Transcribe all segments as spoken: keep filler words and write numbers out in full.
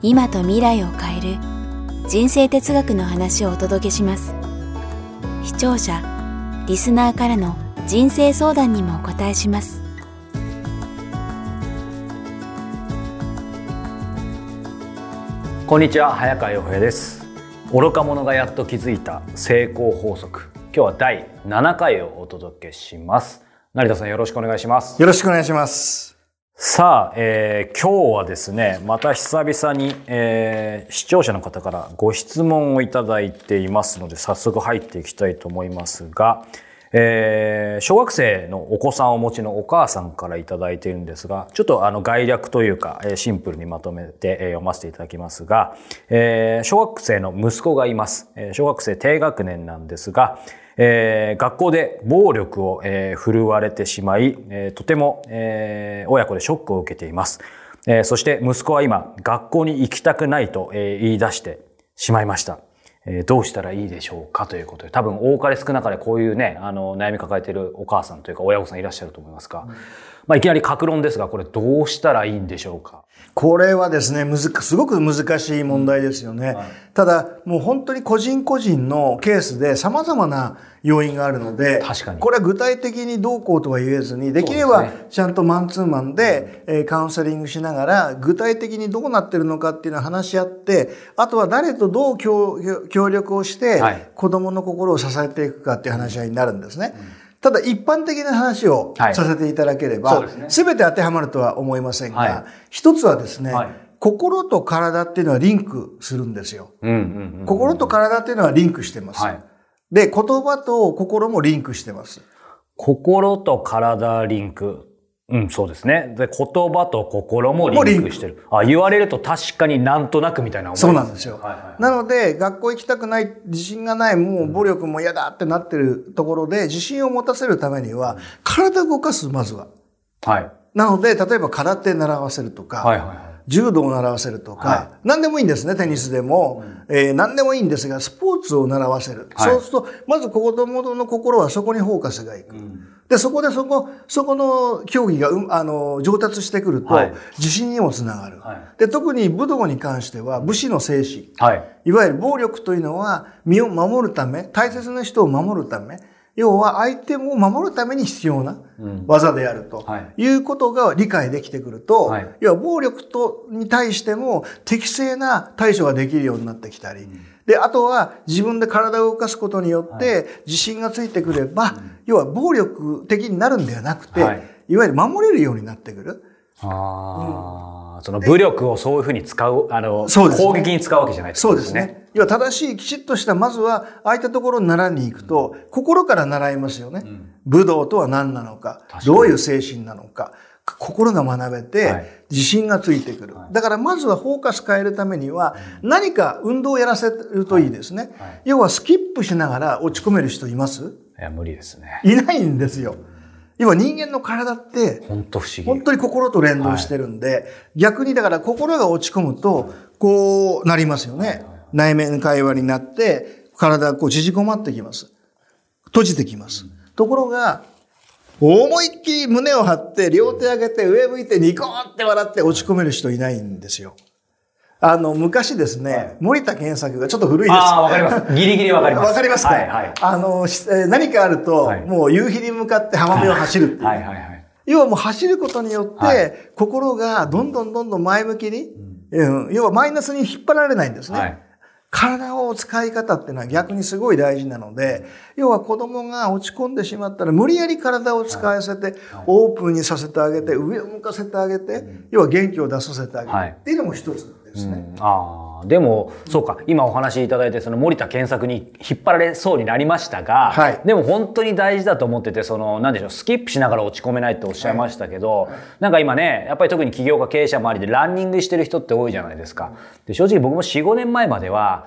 今と未来を変える人生哲学の話をお届けします。視聴者、リスナーからの人生相談にもお答えします。こんにちは、早川洋平です。愚か者がやっと気づいた成功法則。今日はだいななかいをお届けします。成田さん、よろしくお願いします。よろしくお願いします。さあ、えー、今日はですね、また久々に、えー、視聴者の方からご質問をいただいていますので、早速入っていきたいと思いますが、えー、小学生のお子さんをお持ちのお母さんからいただいているんですが、ちょっとあの概略というか、えー、シンプルにまとめて、えー、読ませていただきますが、えー、小学生の息子がいます。えー、小学生低学年なんですが、えー、学校で暴力を、えー、振るわれてしまい、えー、とても、えー、親子でショックを受けています、えー。そして息子は今、学校に行きたくないと、えー、言い出してしまいました。えー、どうしたらいいでしょうかということで、多分多かれ少なかれこういうね、あの、悩み抱えているお母さんというか親御さんいらっしゃると思いますが、うん、まあいきなり各論ですが、これどうしたらいいんでしょうか。これはですね、むずすごく難しい問題ですよね、うん、はい、ただもう本当に個人個人のケースで様々な要因があるので、確かにこれは具体的にどうこうとは言えずに、できればちゃんとマンツーマンで、えー、カウンセリングしながら具体的にどうなってるのかっていうのを話し合って、あとは誰とどう協力をして子供の心を支えていくかっていう話し合いになるんですね、うん、ただ一般的な話をさせていただければ、はい、ね、全て当てはまるとは思いませんが、はい、一つはですね、はい、心と体っていうのはリンクするんですよ。うんうんうんうん、心と体っていうのはリンクしてます、はい。で、言葉と心もリンクしてます。心と体リンク。うん、そうですね。で、言葉と心もリンクしてる。あ、言われると確かになんとなくみたいな思いです。そうなんですよ、はいはい。なので、学校行きたくない、自信がない、もう暴力も嫌だってなってるところで、自信を持たせるためには、体を動かす、まずは。はい。なので、例えば空手習わせるとか、はいはいはい、柔道を習わせるとか、はい、何でもいいんですね、テニスでも、うん、えー、何でもいいんですが、スポーツを習わせる。はい、そうすると、まず子供の心はそこにフォーカスがいく。うん、で、そこでそこ、そこの競技が、うん、あの、上達してくると、はい、自信にもつながる、はい。で、特に武道に関しては、武士の精神、はい。いわゆる暴力というのは、身を守るため、大切な人を守るため、要は相手を守るために必要な技であるということが理解できてくると、はい、要は暴力とに対しても適正な対処ができるようになってきたり、うん、で、あとは自分で体を動かすことによって自信がついてくれば、はい、要は暴力的になるんではなくて、はい、いわゆる守れるようになってくる。あ、うん、その武力をそういうふうに使う、あの、攻撃に使うわけじゃないですね。そうですね。要は正しいきちっとした、まずはああいったところを習いに行くと、うん、心から習いますよね、うん、武道とは何なのか、どういう精神なのか、心が学べて、はい、自信がついてくる、はい、だからまずはフォーカス変えるためには、うん、何か運動をやらせるといいですね、はいはい、要はスキップしながら落ち込める人います？いや、無理ですね。いないんですよ。要は人間の体って本当不思議、本当に心と連動してるんで、はい、逆にだから心が落ち込むとこうなりますよね、はいはい、内面会話になって体がこう縮こまってきます、閉じてきます、うん、ところが思いっきり胸を張って両手上げて上向いてニコーって笑って落ち込める人いないんですよ。あの、昔ですね、はい、森田健作がちょっと古いです。ああ、わかります。ギリギリわかります。わかりますか、はいはい、あの、何かあると、はい、もう夕日に向かって浜辺を走るっていう、はいはいはい。要はもう走ることによって、はい、心がどんどんどんどん前向きに、うん、要はマイナスに引っ張られないんですね。はい、体を使い方っていうのは逆にすごい大事なので、要は子供が落ち込んでしまったら無理やり体を使わせて、はいはい、オープンにさせてあげて、上を向かせてあげて、要は元気を出させてあげるっていうのも一つですね。うん、あーな。でもそうか、今お話しいただいてその森田健作に引っ張られそうになりましたが、はい、でも本当に大事だと思ってて、その何でしょう、スキップしながら落ち込めないっておっしゃいましたけど、はい、なんか今ね、やっぱり特に起業家経営者周りでランニングしてる人って多いじゃないですか。で、正直僕も よん,ご 年前までは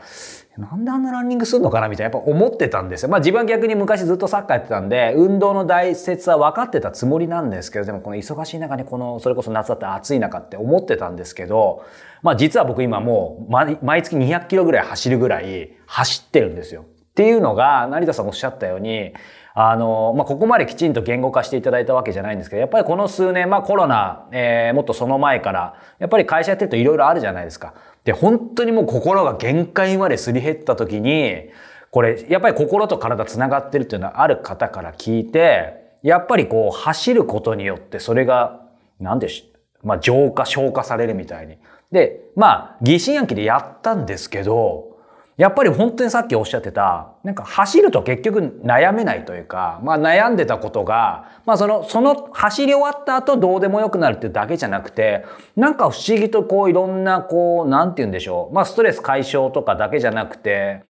なんであんなランニングするのかなみたいなやっぱ思ってたんですよ。まあ自分は逆に昔ずっとサッカーやってたんで運動の大切さ分かってたつもりなんですけど、でもこの忙しい中にこのそれこそ夏だったら暑い中って思ってたんですけど、まあ実は僕今もう毎月にひゃくキロぐらい走るぐらい走ってるんですよ。っていうのが成田さんおっしゃったように、あの、まあ、ここまできちんと言語化していただいたわけじゃないんですけど、やっぱりこの数年、まあ、コロナ、えー、もっとその前から、やっぱり会社やってるといろいろあるじゃないですか。で、本当にもう心が限界まですり減った時に、これ、やっぱり心と体つながってるっていうのはある方から聞いて、やっぱりこう、走ることによってそれが、なんでし、まあ、浄化、消化されるみたいに。で、まあ、疑心暗鬼でやったんですけど、やっぱり本当にさっきおっしゃってた、なんか走ると結局悩めないというか、まあ悩んでたことが、まあその、その走り終わった後どうでもよくなるってだけじゃなくて、なんか不思議とこういろんなこう、なんて言うんでしょう。まあストレス解消とかだけじゃなくて、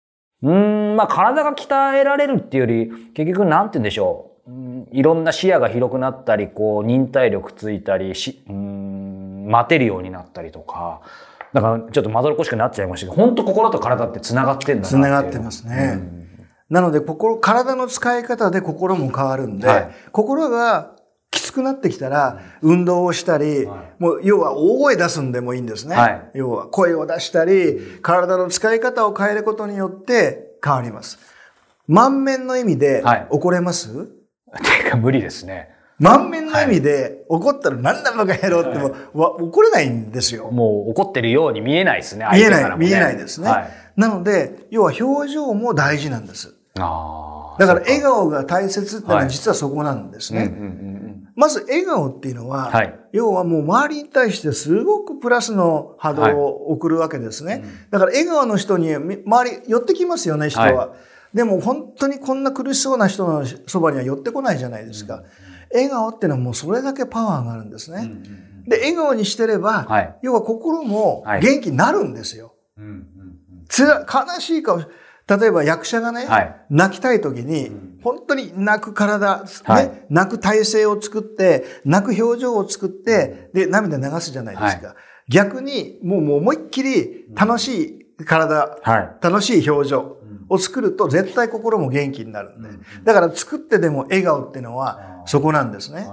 うーん、まあ体が鍛えられるっていうより、結局なんて言うんでしょう。うん、いろんな視野が広くなったり、こう忍耐力ついたりし、うーん、待てるようになったりとか、だからちょっとまどろっこしくなっちゃいましたけど、本当心と体ってつながってんだなって。つながってますね。うん、なので心、体の使い方で心も変わるんで、はい、心がきつくなってきたら運動をしたり、はい、もう要は大声出すんでもいいんですね。はい、要は声を出したり、体の使い方を変えることによって変わります。満面の意味で怒れます？はい、てか無理ですね。満面の意味で怒ったらなんだバカ野郎っても、はい、怒れないんですよ。もう怒ってるように見えないですね。相手からもね。見えない、見えないですね。はい、なので、要は表情も大事なんです。あー、だから笑顔が大切ってのは実はそこなんですね。はい、うんうんうん、まず笑顔っていうのは、はい、要はもう周りに対してすごくプラスの波動を送るわけですね。はい、だから笑顔の人に周り寄ってきますよね、人は。はい、でも本当にこんな苦しそうな人のそばには寄ってこないじゃないですか。うん、笑顔ってのはもうそれだけパワーがあるんですね。うんうん、で、笑顔にしてれば、はい、要は心も元気になるんですよ。はい、つら、悲しい顔、例えば役者がね、はい、泣きたい時に、うん、本当に泣く体、はい、ね、泣く体勢を作って、泣く表情を作って、で、涙流すじゃないですか。はい、逆に、もう、もう思いっきり楽しい体、はい、楽しい表情を作ると絶対心も元気になるんで。だから作ってでも笑顔ってのはそこなんですね。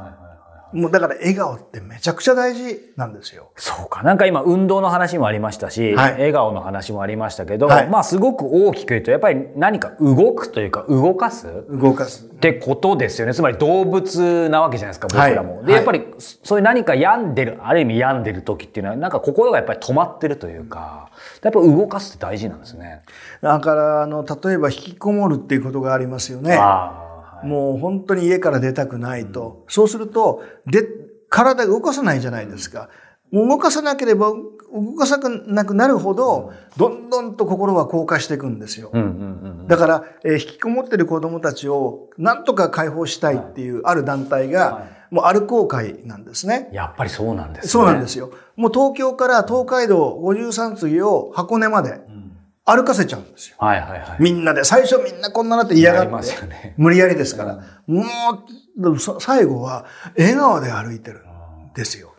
もうだから笑顔ってめちゃくちゃ大事なんですよ。そうか。なんか今運動の話もありましたし、はい、笑顔の話もありましたけど、はい、まあすごく大きく言うとやっぱり何か動くというか動かす動かすってことですよね。つまり動物なわけじゃないですか、僕らも。はい、で、やっぱりそういう何か病んでる、ある意味病んでる時っていうのはなんか心がやっぱり止まってるというか、やっぱ動かすって大事なんですね。だからあの例えば引きこもるっていうことがありますよね。あ、もう本当に家から出たくないと。うん、そうすると、で、体動かさないじゃないですか。動かさなければ、動かさなくなるほど、どんどんと心は硬化していくんですよ。うんうんうん、だから、えー、引きこもってる子供たちをなんとか解放したいっていうある団体が、はいはい、もうアルコー会なんですね。やっぱりそうなんですね。そうなんですよ。もう東京から東海道ごじゅうさん次を箱根まで、うん、歩かせちゃうんですよ。はいはいはい。みんなで、最初みんなこんななって嫌がって。ますよね、無理やりですから。もう、最後は笑顔で歩いてるんですよ。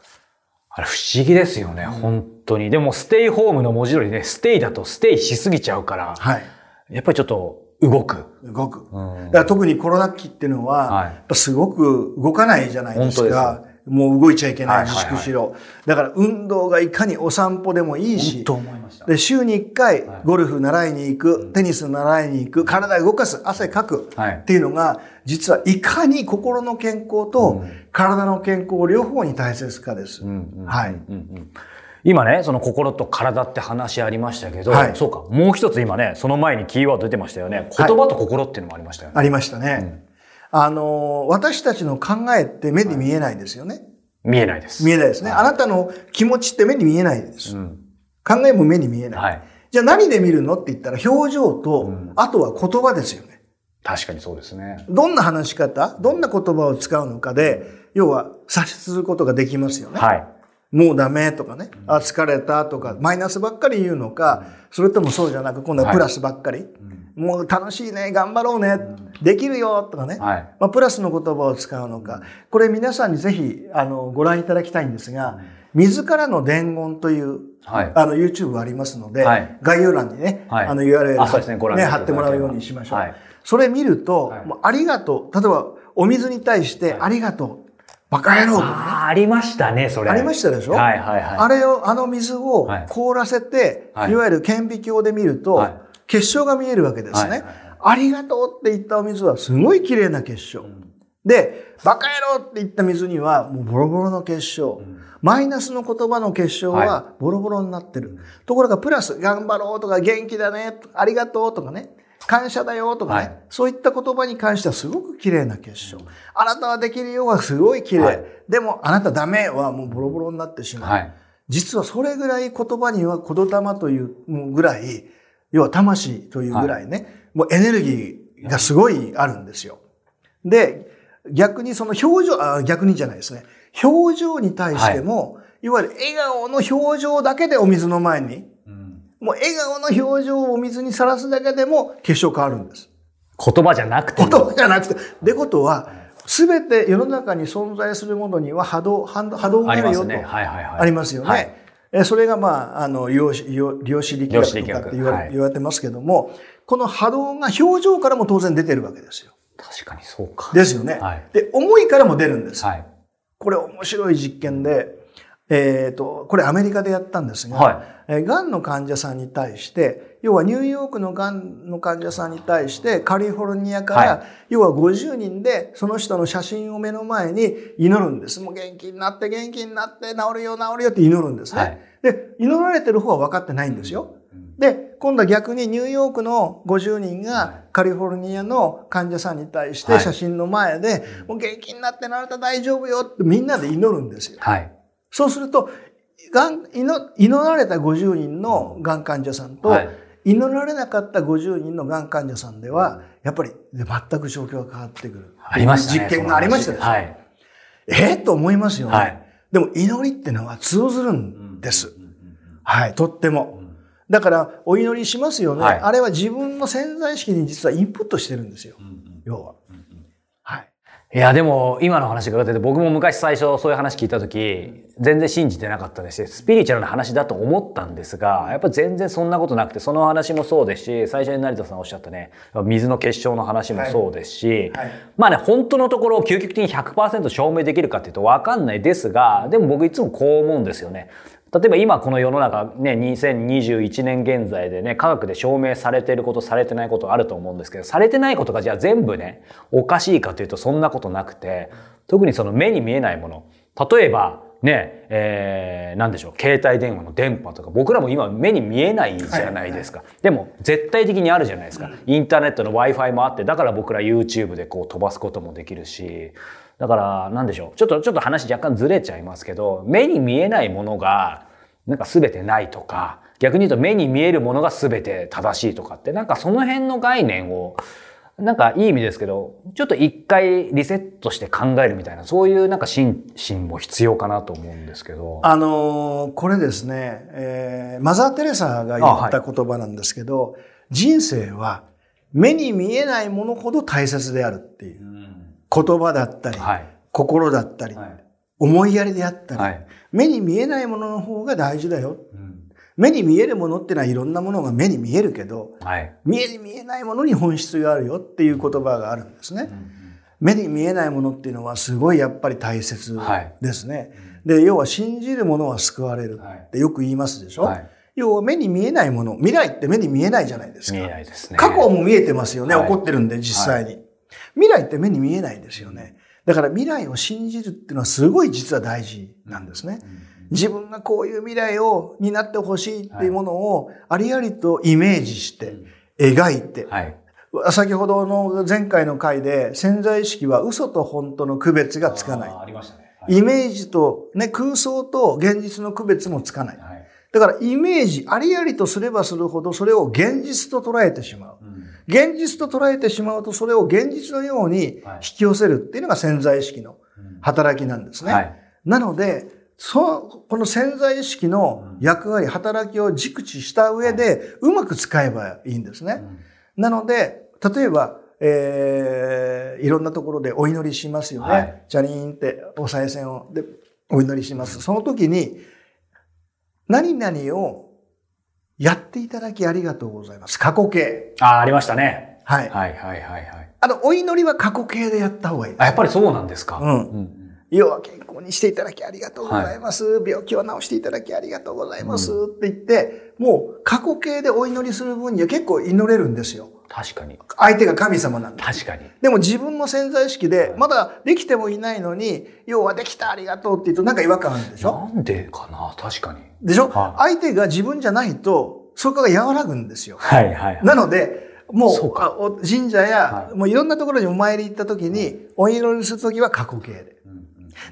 あれ不思議ですよね、うん、本当に。でもステイホームの文字通りね、ステイだとステイしすぎちゃうから。はい。やっぱりちょっと動く。動く。うん、だから特にコロナ期っていうのは、はい、やっぱすごく動かないじゃないですか。もう動いちゃいけない、自粛しろ、はいはいはい。だから運動がいかにお散歩でもいいし、と思いました。で、週にいっかいゴルフ習いに行く、はい、テニス習いに行く、体動かす、汗かくっていうのが、実はいかに心の健康と体の健康両方に大切かです。うん、はい。うんうん、今ね、その心と体って話ありましたけど、はい、そうか、もう一つ今ね、その前にキーワード出てましたよね。言葉と心っていうのもありましたよね。はい、ありましたね。うん、あの、私たちの考えって目に見えないですよね。はい、見えないです。見えないですね、はい。あなたの気持ちって目に見えないです。うん、考えも目に見えない。はい、じゃあ何で見るのって言ったら表情と、うん、あとは言葉ですよね。確かにそうですね。どんな話し方、どんな言葉を使うのかで、要は察することができますよね。はい。もうダメとかね、うん、あ疲れたとかマイナスばっかり言うのか、うん、それともそうじゃなく今度はプラスばっかり、はい、もう楽しいね、頑張ろうね、うん、できるよとかね、はい、まあ、プラスの言葉を使うのか、これ皆さんにぜひあのご覧いただきたいんですが、自らの伝言という、はい、あの YouTube ありますので、はい、概要欄にね、はい、あの ユーアールエル を、ねね、貼ってもらうようにしましょう。はい、それ見ると、はい、もうありがとう、例えばお水に対してありがとう、はい、バカ野郎とかね、あ、ありましたね、それ。ありましたでしょ、はいはいはい、あれを、あの水を凍らせて、はい、いわゆる顕微鏡で見ると、はい、結晶が見えるわけですね、はいはいはい、ありがとうって言ったお水はすごい綺麗な結晶、うん、でバカ野郎って言った水にはもうボロボロの結晶、うん、マイナスの言葉の結晶はボロボロになってる、はい、ところがプラス頑張ろうとか元気だねありがとうとかね感謝だよとかね、はい、そういった言葉に関してはすごく綺麗な結晶、うん、あなたはできるようはすごい綺麗、はい、でもあなたダメはもうボロボロになってしまう、はい、実はそれぐらい言葉にはこどたまというぐらい、要は魂というぐらいね、はい、もうエネルギーがすごいあるんですよ。で、逆にその表情、あ、逆にじゃないですね。表情に対しても、はい、いわゆる笑顔の表情だけでお水の前に、うん、もう笑顔の表情をお水にさらすだけでも結晶変わるんです。言葉じゃなくて。言葉じゃなくて。ってことは、すべて世の中に存在するものには波動、波動があるよと。ありますよね。はい、それが、まあ、あの、量子力学とかって言われ、言われてますけども、はい、この波動が表情からも当然出てるわけですよ。確かにそうか。ですよね。はい、で、思いからも出るんです。はい、これ面白い実験で、えっと、これアメリカでやったんですが、はい、がんの患者さんに対して、要はニューヨークのがんの患者さんに対して、カリフォルニアから、はい、要はごじゅうにんで、その人の写真を目の前に祈るんです。もう元気になって、元気になって、治るよ、治るよって祈るんですね。はい、で、祈られてる方は分かってないんですよ。で、今度は逆にニューヨークのごじゅうにんがカリフォルニアの患者さんに対して写真の前で、はい、もう元気になって、なった大丈夫よってみんなで祈るんですよ。はい、そうすると、がん、祈られたごじゅうにんのがん患者さんと、はい、祈られなかったごじゅうにんのがん患者さんでは、やっぱり全く状況が変わってくる。ありましたね。実験がありましたです。はい、えー、と思いますよね。はい、でも祈りってのは通ずるんです。うん、はい、とっても。だから、お祈りしますよね、はい。あれは自分の潜在意識に実はインプットしてるんですよ。うんうん、要は。いや、でも、今の話伺ってて、僕も昔最初そういう話聞いたとき、全然信じてなかったですし、スピリチュアルな話だと思ったんですが、やっぱ全然そんなことなくて、その話もそうですし、最初に成田さんおっしゃったね、水の結晶の話もそうですし、はいはい、まあね、本当のところを究極的に ひゃくパーセント 証明できるかっていうと分かんないですが、でも僕いつもこう思うんですよね。例えば今この世の中ね、にせんにじゅういちねん現在でね、科学で証明されていること、されてないことあると思うんですけど、されてないことがじゃあ全部ね、おかしいかというとそんなことなくて、特にその目に見えないもの、例えばね、えー、なんでしょう、携帯電話の電波とか、僕らも今目に見えないじゃないですか。はいはい、でも絶対的にあるじゃないですか。インターネットの Wi-Fi もあって、だから僕ら YouTube でこう飛ばすこともできるし、だからなんでしょう、ちょっとちょっと話若干ずれちゃいますけど、目に見えないものがなんか全てないとか、逆に言うと目に見えるものが全て正しいとかって、なんかその辺の概念をなんかいい意味ですけど、ちょっと一回リセットして考えるみたいな、そういうなんか心身も必要かなと思うんですけど。あのー、これですね、えー、マザー・テレサが言った言葉なんですけど、はい、人生は目に見えないものほど大切であるっていう。言葉だったり、はい、心だったり、はい、思いやりであったり、はい、目に見えないものの方が大事だよ、うん、目に見えるものってのはいろんなものが目に見えるけど、はい、目に見えないものに本質があるよっていう言葉があるんですね、うんうん、目に見えないものっていうのはすごいやっぱり大切ですね、はい、で、要は信じるものは救われるってよく言いますでしょ、はい、要は目に見えないもの、未来って目に見えないじゃないですか。見えないですね。過去も見えてますよね、はい、起こってるんで実際に、はい、未来って目に見えないですよね。だから未来を信じるっていうのはすごい実は大事なんですね。自分がこういう未来をになってほしいっていうものをありありとイメージして描いて、はい、先ほどの前回の回で潜在意識は嘘と本当の区別がつかない。あ、ありましたね。はい、イメージと、ね、空想と現実の区別もつかない。はい、だからイメージありありとすればするほどそれを現実と捉えてしまう。うん、現実と捉えてしまうとそれを現実のように引き寄せるっていうのが潜在意識の働きなんですね。はい、なのでそこの潜在意識の役割、働きを熟知した上でうまく使えばいいんですね。なので例えば、えー、いろんなところでお祈りしますよね、はい、チャリーンってお賽銭をでお祈りします。その時に何々をやっていただきありがとうございます、過去形。あ、ありましたね、はい、はいはいはいはい。あのお祈りは過去形でやった方がいいです、ね、あ、やっぱりそうなんですか。うん、うん、要は健康にしていただきありがとうございます、はい、病気を治していただきありがとうございます、うん、って言ってもう過去形でお祈りする分には結構祈れるんですよ。確かに相手が神様なんだ。確かに。でも自分の潜在意識でまだできてもいないのに、要はできたありがとうって言うとなんか違和感あるでしょ。なんでかな。確かにでしょ、はい、相手が自分じゃないとそこが和らぐんですよ、はいはいはい、なのでも う, う神社や、はい、もういろんなところにお参り行った時に、はい、お祈りする時は過去形で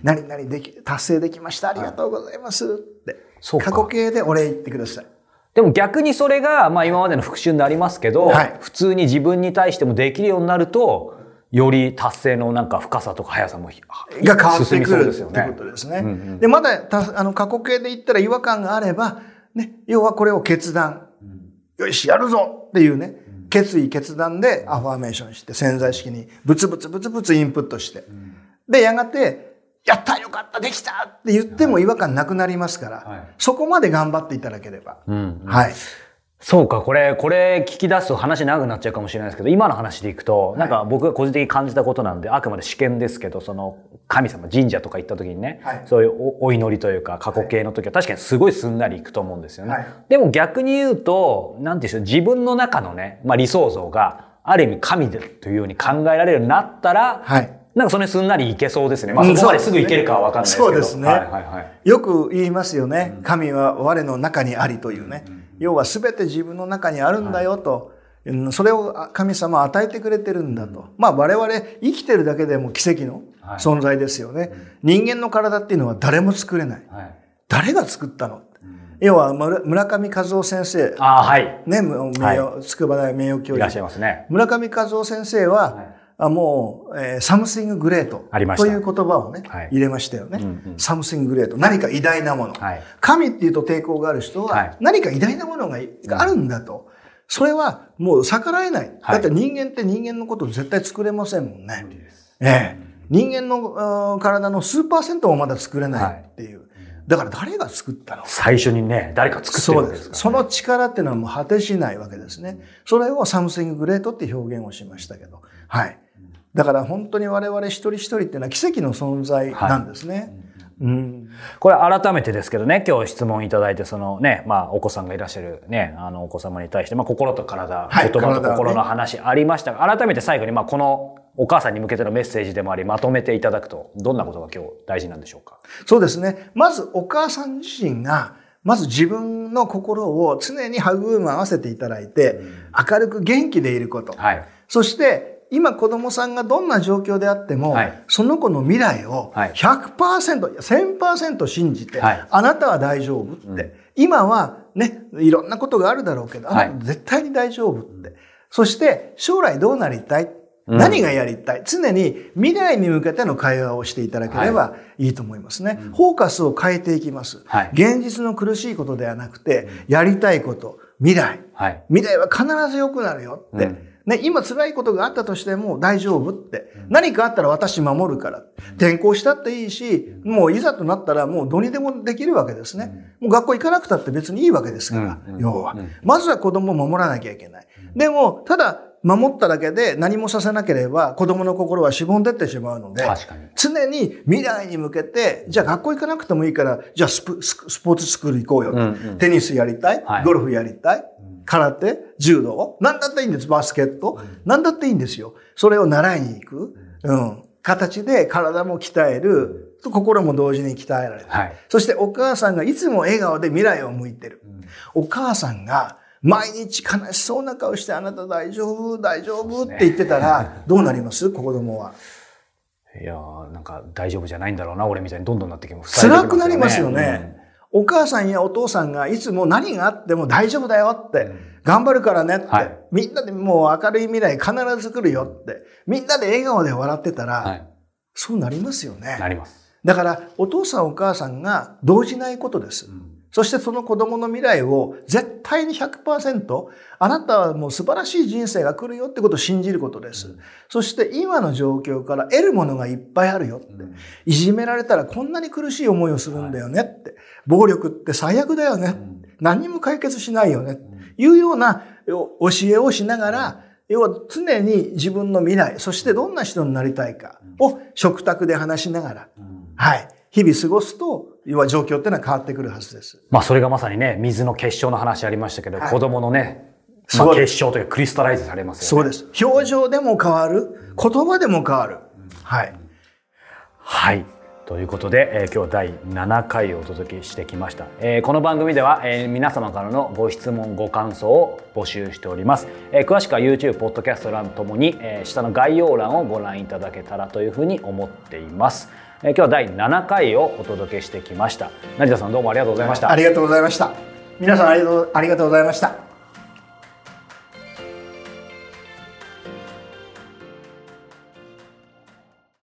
何々でき達成できましたありがとうございますって過去形でお礼言ってください。でも逆にそれが、まあ、今までの復習になりますけど、はい、普通に自分に対してもできるようになるとより達成のなんか深さとか速さもが変わってくるってことですね、うんうん、でまだたあの過去形で言ったら違和感があれば、ね、要はこれを決断、うん、よしやるぞっていうね、うん、決意決断でアファーメーションして潜在意識にブツブツブツブツインプットして、うん、でやがてやったよかったできたって言っても違和感なくなりますから、はい、そこまで頑張っていただければ、うんうん、はい。そうか、これこれ聞き出すと話長くなっちゃうかもしれないですけど、今の話でいくと、はい、なんか僕が個人的に感じたことなんであくまで試験ですけど、その神様神社とか行った時にね、はい、そういう お, お祈りというか過去形の時は確かにすごいすんなりいくと思うんですよね、はい、でも逆に言うとなんていうんでしょう、自分の中のね、まあ、理想像がある意味神でというように考えられるようになったら、はい、なんかそれすんなりいけそうですね。まあ、そこまですぐいけるかは分かんないですけど。そうですね。はいはいはい、よく言いますよね。神は我の中にありというね。うんうんうん、要は全て自分の中にあるんだよと、はい、それを神様は与えてくれてるんだと。うん、まあ我々生きてるだけでも奇跡の存在ですよね。はい、人間の体っていうのは誰も作れない。はい、誰が作ったの？要は村上和夫先生、あ、はい、ね、筑波大名誉教授いらっしゃいますね。村上和夫先生は、はい、あ、もう、えー、サムシンググレートという言葉をね、はい、入れましたよね、うんうん、サムシンググレート、何か偉大なもの、はい、神っていうと抵抗がある人は何か偉大なものがあるんだと、はい、それはもう逆らえない、はい、だって人間って人間のこと絶対作れませんもんね、はい、えー、人間の体の数パーセントもまだ作れないっていう、はい、だから誰が作ったの？最初にね、誰か作ってるわけですから、ね、そうです。その力っていうのはもう果てしないわけですね、うん、それをサムシンググレートって表現をしましたけど、はい、だから本当に我々一人一人っていうのは奇跡の存在なんですね、はい、うん、これ改めてですけどね、今日質問いただいて、そのね、まあお子さんがいらっしゃるね、あのお子様に対して、まあ、心と体、はい、言葉と心の話ありましたが、体はね、改めて最後に、まあこのお母さんに向けてのメッセージでもあり、まとめていただくとどんなことが今日大事なんでしょうか？そうですね、まずお母さん自身がまず自分の心を常に歯車合わせていただいて、明るく元気でいること、はい、そして今子供さんがどんな状況であっても、はい、その子の未来を ひゃくパーセント、せんパーセント 信じて、はい、あなたは大丈夫って、うん、今はね、いろんなことがあるだろうけど、はい、あなた絶対に大丈夫って、うん、そして将来どうなりたい、うん、何がやりたい、常に未来に向けての会話をしていただければいいと思いますね、はい、うん、フォーカスを変えていきます、はい、現実の苦しいことではなくて、うん、やりたいこと、未来、はい、未来は必ず良くなるよって、うん、ね、今辛いことがあったとしても大丈夫って、うん、何かあったら私守るから、転校したっていいし、もういざとなったらもうどうにでもできるわけですね、うん、もう学校行かなくたって別にいいわけですから、うん、要は、うん、まずは子供を守らなきゃいけない、うん、でもただ守っただけで何もさせなければ子供の心はしぼんでってしまうので、確かに常に未来に向けて、じゃあ学校行かなくてもいいから、じゃあスポ、スポーツスクール行こうよ、うんうん、テニスやりたい、はい、ゴルフやりたい、空手、柔道、何だっていいんです、バスケット、何だっていいんですよ、それを習いに行く、うん、形で体も鍛える、心も同時に鍛えられる、はい、そしてお母さんがいつも笑顔で未来を向いてる、うん、お母さんが毎日悲しそうな顔して、あなた大丈夫大丈夫って言ってたらどうなります？子供は。いやー、なんか大丈夫じゃないんだろうな俺みたいにどんどんなってきます、ね、辛くなりますよね、うん、お母さんやお父さんがいつも何があっても大丈夫だよって、頑張るからねって、はい、みんなでもう明るい未来必ず来るよって、みんなで笑顔で笑ってたら、はい、そうなりますよね。なります。だからお父さんお母さんが動じないことです、うん、そしてその子供の未来を絶対に ひゃくパーセント あなたはもう素晴らしい人生が来るよってことを信じることです、うん、そして今の状況から得るものがいっぱいあるよって、うん、いじめられたらこんなに苦しい思いをするんだよねって、はい、暴力って最悪だよね、うん、何にも解決しないよね、うん、いうような教えをしながら、うん、要は常に自分の未来、そしてどんな人になりたいかを食卓で話しながら、うん、はい、日々過ごすと、要は状況ってのは変わってくるはずです。まあそれがまさにね、水の結晶の話ありましたけど、はい、子供のね、まあ、結晶というかクリスタライズされますよね。そうです。表情でも変わる、言葉でも変わる。うん、はい。はい。ということで、えー、今日はだいななかいをお届けしてきました。えー、この番組では、えー、皆様からのご質問ご感想を募集しております。えー、詳しくは YouTube、Podcast 欄ともに、えー、下の概要欄をご覧いただけたらというふうに思っています。えー、今日はだいななかいをお届けしてきました。成田さんどうもありがとうございました。ありがとうございました。皆さんありがとうございました。